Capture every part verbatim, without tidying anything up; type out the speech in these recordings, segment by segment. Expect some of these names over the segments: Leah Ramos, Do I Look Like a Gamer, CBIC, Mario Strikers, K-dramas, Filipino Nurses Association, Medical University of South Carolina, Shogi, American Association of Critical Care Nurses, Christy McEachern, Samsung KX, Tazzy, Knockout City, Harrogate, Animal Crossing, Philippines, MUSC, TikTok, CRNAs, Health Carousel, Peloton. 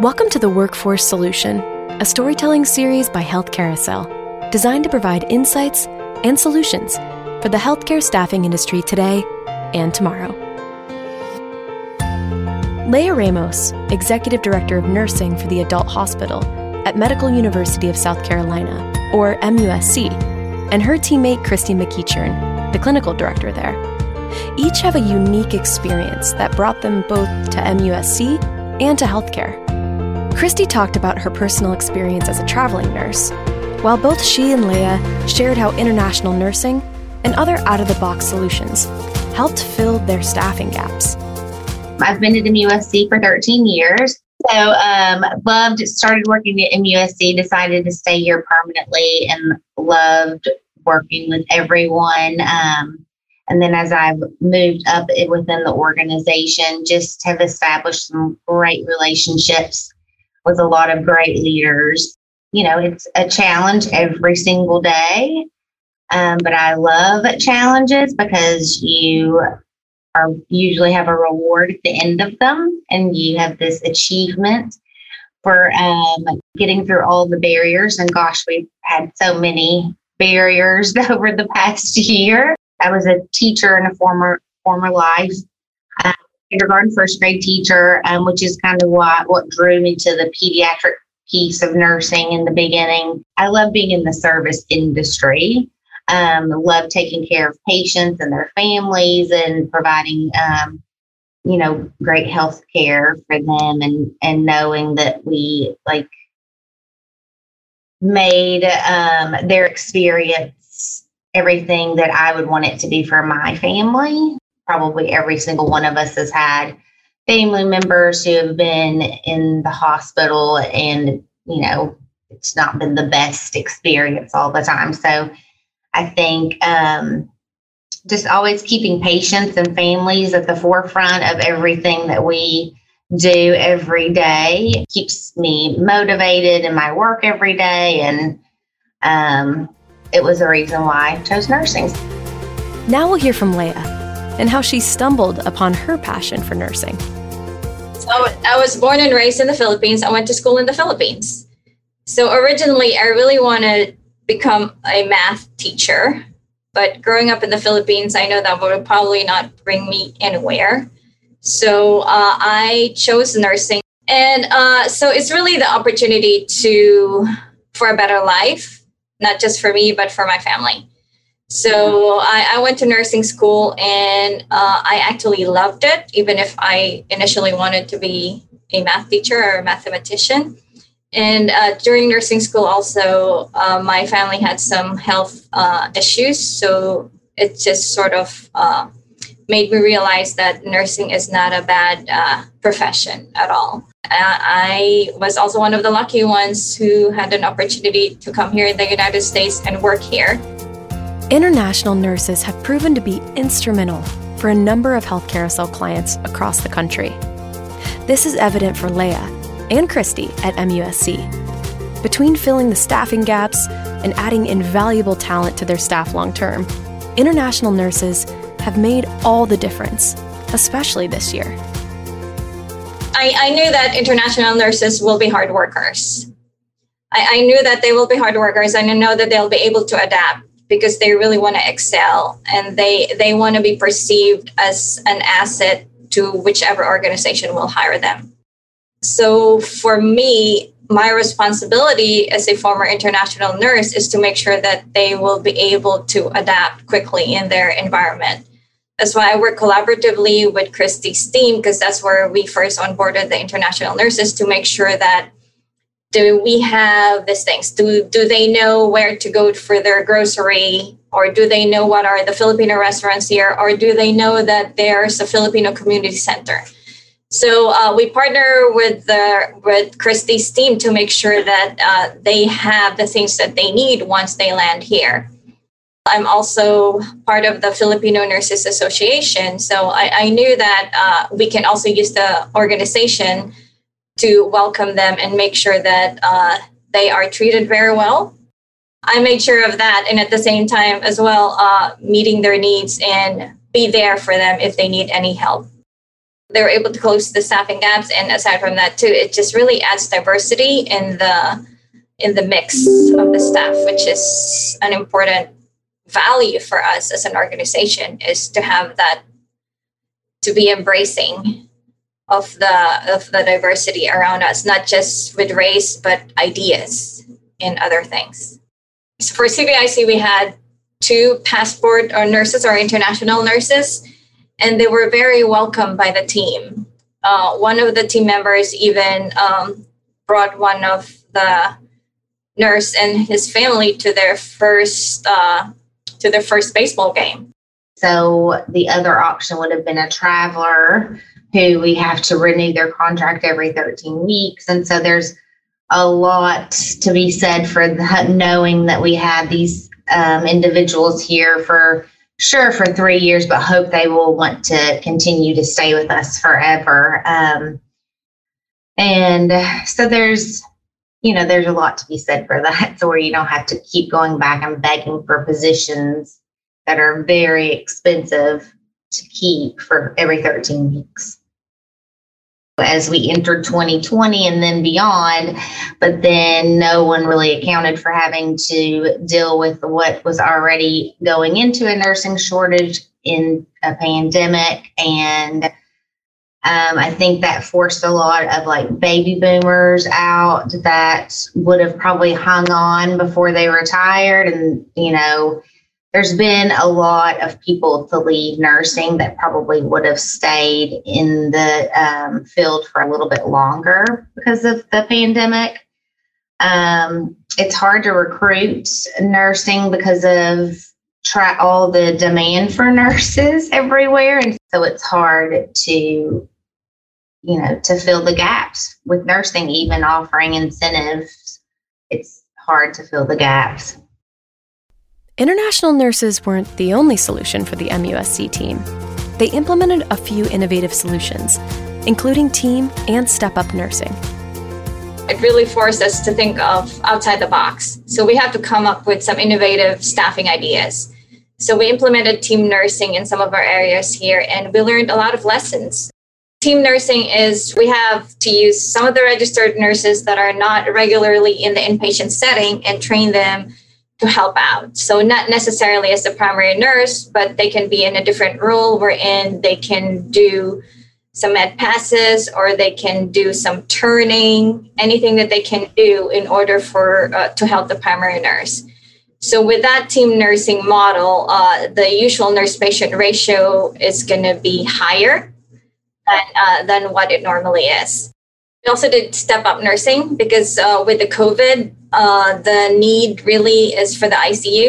Welcome to The Workforce Solution, a storytelling series by Health Carousel, designed to provide insights and solutions for the healthcare staffing industry today and tomorrow. Leah Ramos, Executive Director of Nursing for the Adult Hospital at Medical University of South Carolina, or M U S C, and her teammate Christy McEachern, the Clinical Director there, each have a unique experience that brought them both to M U S C and to healthcare. Christy talked about her personal experience as a traveling nurse, while both she and Leah shared how international nursing and other out-of-the-box solutions helped fill their staffing gaps. I've been at M U S C for thirteen years, so um, loved, started working at M U S C, decided to stay here permanently, and loved working with everyone. Um, and then as I've moved up within the organization, just have established some great relationships with a lot of great leaders. You know, it's a challenge every single day, um, but I love challenges because you are usually have a reward at the end of them, and you have this achievement for um, getting through all the barriers. And gosh, we've had so many barriers over the past year. I was a teacher in a former former life. Uh, kindergarten, first grade teacher, um, which is kind of what, what drew me to the pediatric piece of nursing in the beginning. I love being in the service industry. Um, love taking care of patients and their families and providing, um, you know, great health care for them, and, and knowing that we like made um, their experience everything that I would want it to be for my family. Probably every single one of us has had family members who have been in the hospital, and, you know, it's not been the best experience all the time. So I think um, just always keeping patients and families at the forefront of everything that we do every day keeps me motivated in my work every day. And um, it was the reason why I chose nursing. Now we'll hear from Leah and how she stumbled upon her passion for nursing. So I was born and raised in the Philippines. I went to school in the Philippines. So originally, I really wanted to become a math teacher, but growing up in the Philippines, I know that would probably not bring me anywhere. So uh, I chose nursing. And uh, so it's really the opportunity to for a better life, not just for me, but for my family. So I, I went to nursing school, and uh, I actually loved it, even if I initially wanted to be a math teacher or a mathematician. And uh, during nursing school also, uh, my family had some health uh, issues. So it just sort of uh, made me realize that nursing is not a bad uh, profession at all. I was also one of the lucky ones who had an opportunity to come here in the United States and work here. International nurses have proven to be instrumental for a number of Health Carousel clients across the country. This is evident for Leah and Christy at M U S C. Between filling the staffing gaps and adding invaluable talent to their staff long-term, international nurses have made all the difference, especially this year. I, I knew that international nurses will be hard workers. I, I knew that they will be hard workers, and I know that they'll be able to adapt, because they really want to excel, and they, they want to be perceived as an asset to whichever organization will hire them. So for me, my responsibility as a former international nurse is to make sure that they will be able to adapt quickly in their environment. That's why I work collaboratively with Christy's team, because that's where we first onboarded the international nurses to make sure that, do we have these things? Do do they know where to go for their grocery? Or do they know what are the Filipino restaurants here? Or do they know that there's a Filipino community center? So uh, we partner with the with Christy's team to make sure that uh, they have the things that they need once they land here. I'm also part of the Filipino Nurses Association. So I, I knew that uh, we can also use the organization to welcome them and make sure that uh, they are treated very well. I made sure of that, and at the same time as well, uh, meeting their needs and be there for them if they need any help. they were able to close the staffing gaps. And aside from that too, it just really adds diversity in the in the mix of the staff, which is an important value for us as an organization, is to have that, to be embracing of the of the diversity around us, not just with race, but ideas and other things. So for C B I C, we had two passport or nurses or international nurses, and they were very welcomed by the team. Uh, one of the team members even um, brought one of the nurse and his family to their first uh, to their first baseball game. So the other option would have been a traveler who we have to renew their contract every thirteen weeks. And so there's a lot to be said for the, knowing that we have these um, individuals here for sure for three years, but hope they will want to continue to stay with us forever. Um, and so there's, you know, there's a lot to be said for that. So where you don't have to keep going back and begging for positions that are very expensive to keep for every thirteen weeks. As we entered twenty twenty and then beyond, but then no one really accounted for having to deal with what was already going into a nursing shortage in a pandemic. And Um, I think that forced a lot of like baby boomers out that would have probably hung on before they retired. And, you know, there's been a lot of people to leave nursing that probably would have stayed in the um, field for a little bit longer because of the pandemic. Um, it's hard to recruit nursing because of tra- all the demand for nurses everywhere. And so it's hard to you know, to fill the gaps with nursing, even offering incentives. It's hard to fill the gaps. International nurses weren't the only solution for the M U S C team. They implemented a few innovative solutions, including team and step-up nursing. It really forced us to think of outside the box. So we had to come up with some innovative staffing ideas. So we implemented team nursing in some of our areas here, and we learned a lot of lessons. Team nursing is we have to use some of the registered nurses that are not regularly in the inpatient setting and train them to help out. So not necessarily as the primary nurse, but they can be in a different role wherein they can do some med passes or they can do some turning, anything that they can do in order for uh, to help the primary nurse. So with that team nursing model, uh, the usual nurse-patient ratio is going to be higher Than, uh, than what it normally is. We also did step-up nursing because uh, with the COVID, uh, the need really is for the I C U.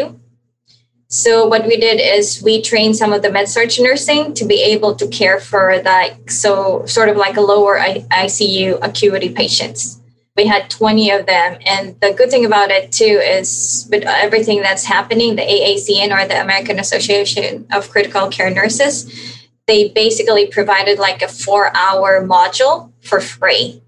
So what we did is we trained some of the med-surg nursing to be able to care for like so sort of like a lower I- ICU acuity patients. We had twenty of them, and the good thing about it too is with everything that's happening, the A A C N or the American Association of Critical Care Nurses, they basically provided like a four-hour module for free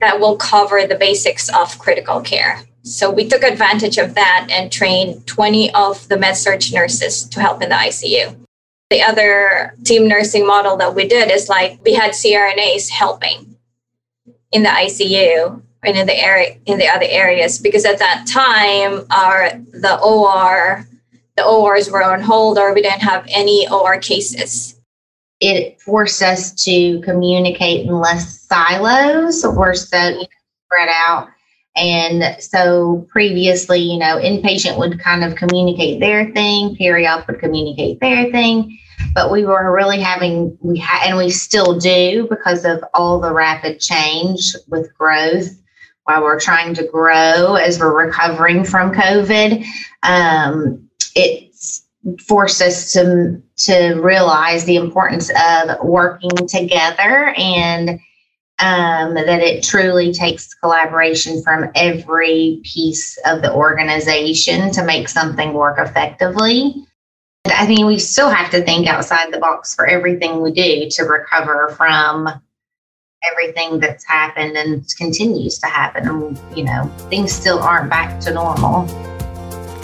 that will cover the basics of critical care. So we took advantage of that and trained twenty of the med-surg nurses to help in the I C U. The other team nursing model that we did is like we had C R N As helping in the I C U and in the area in the other areas, because at that time our the O R. The O Rs were on hold, or we didn't have any O R cases. It forced us to communicate in less silos, or so spread out. And so previously, you know, inpatient would kind of communicate their thing, peri-op would communicate their thing, but we were really having, we ha- and we still do because of all the rapid change with growth while we're trying to grow as we're recovering from COVID. Um, It's forced us to to realize the importance of working together, and um, that it truly takes collaboration from every piece of the organization to make something work effectively. I mean, we still have to think outside the box for everything we do to recover from everything that's happened and continues to happen. And, you know, things still aren't back to normal.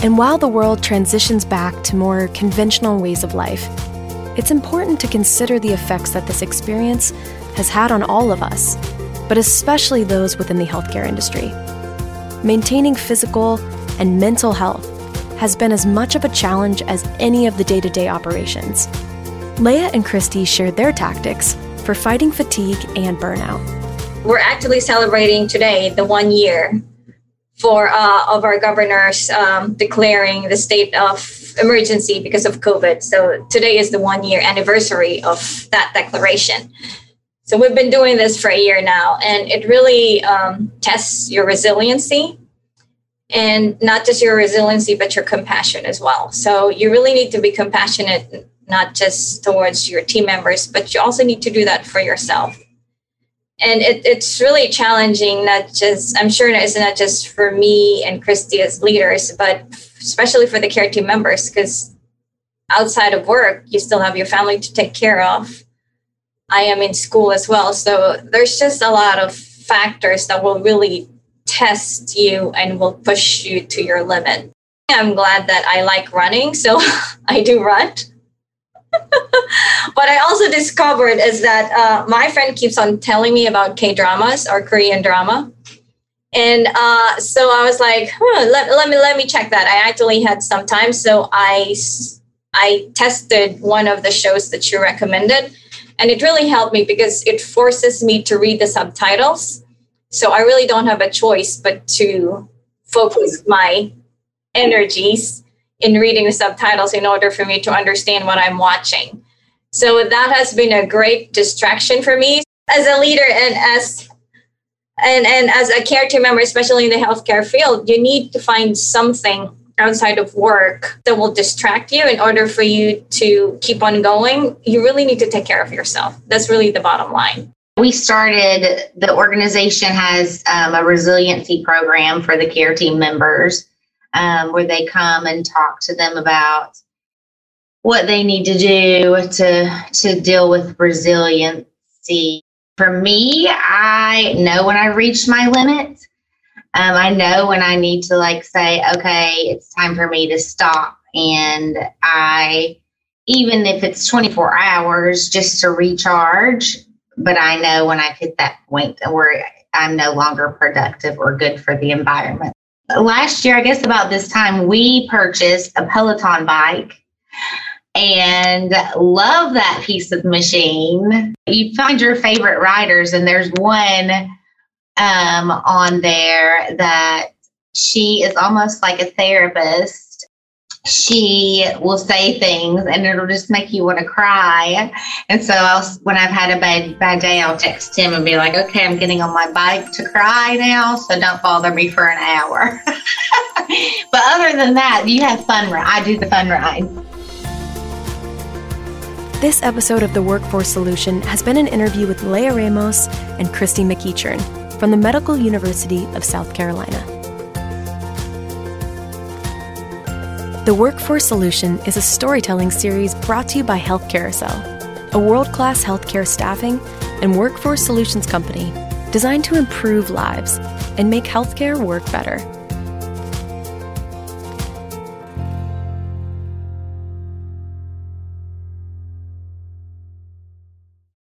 And while the world transitions back to more conventional ways of life, it's important to consider the effects that this experience has had on all of us, but especially those within the healthcare industry. Maintaining physical and mental health has been as much of a challenge as any of the day-to-day operations. Leah and Christy shared their tactics for fighting fatigue and burnout. We're actually celebrating today the one year for uh, of our governor's um, declaring the state of emergency because of COVID. So today is the one year anniversary of that declaration. So we've been doing this for a year now, and it really um, tests your resiliency, and not just your resiliency, but your compassion as well. So you really need to be compassionate, not just towards your team members, but you also need to do that for yourself. And it, it's really challenging, not just, I'm sure it's not just for me and Christy as leaders, but especially for the care team members, because outside of work, you still have your family to take care of. I am in school as well. So there's just a lot of factors that will really test you and will push you to your limit. I'm glad that I like running, so I do run. What I also discovered is that uh, my friend keeps on telling me about K-dramas or Korean drama. And uh, so I was like, huh, let, let me let me check that. I actually had some time. So I, I tested one of the shows that you recommended. And it really helped me because it forces me to read the subtitles. So I really don't have a choice but to focus my energies in reading the subtitles in order for me to understand what I'm watching. So that has been a great distraction for me as a leader and as and, and as a care team member, especially in the healthcare field. You need to find something outside of work that will distract you in order for you to keep on going. You really need to take care of yourself. That's really the bottom line. We started, the organization has um, a resiliency program for the care team members um, where they come and talk to them about what they need to do to, to deal with resiliency. For me, I know when I reached my limit. Um, I know when I need to like say, okay, it's time for me to stop. And I, even if it's twenty-four hours just to recharge, but I know when I've hit that point where I'm no longer productive or good for the environment. Last year, I guess about this time, we purchased a Peloton bike and love that piece of machine. You find your favorite riders, and there's one Um, on there that she is almost like a therapist. She will say things and it'll just make you want to cry. And so I'll, when I've had a bad, bad day, I'll text him and be like, okay, I'm getting on my bike to cry now, so don't bother me for an hour. But other than that, you have fun. I do the fun ride. This episode of The Workforce Solution has been an interview with Leah Ramos and Christy McEachern from the Medical University of South Carolina. The Workforce Solution is a storytelling series brought to you by Health Carousel, a world-class healthcare staffing and workforce solutions company designed to improve lives and make healthcare work better.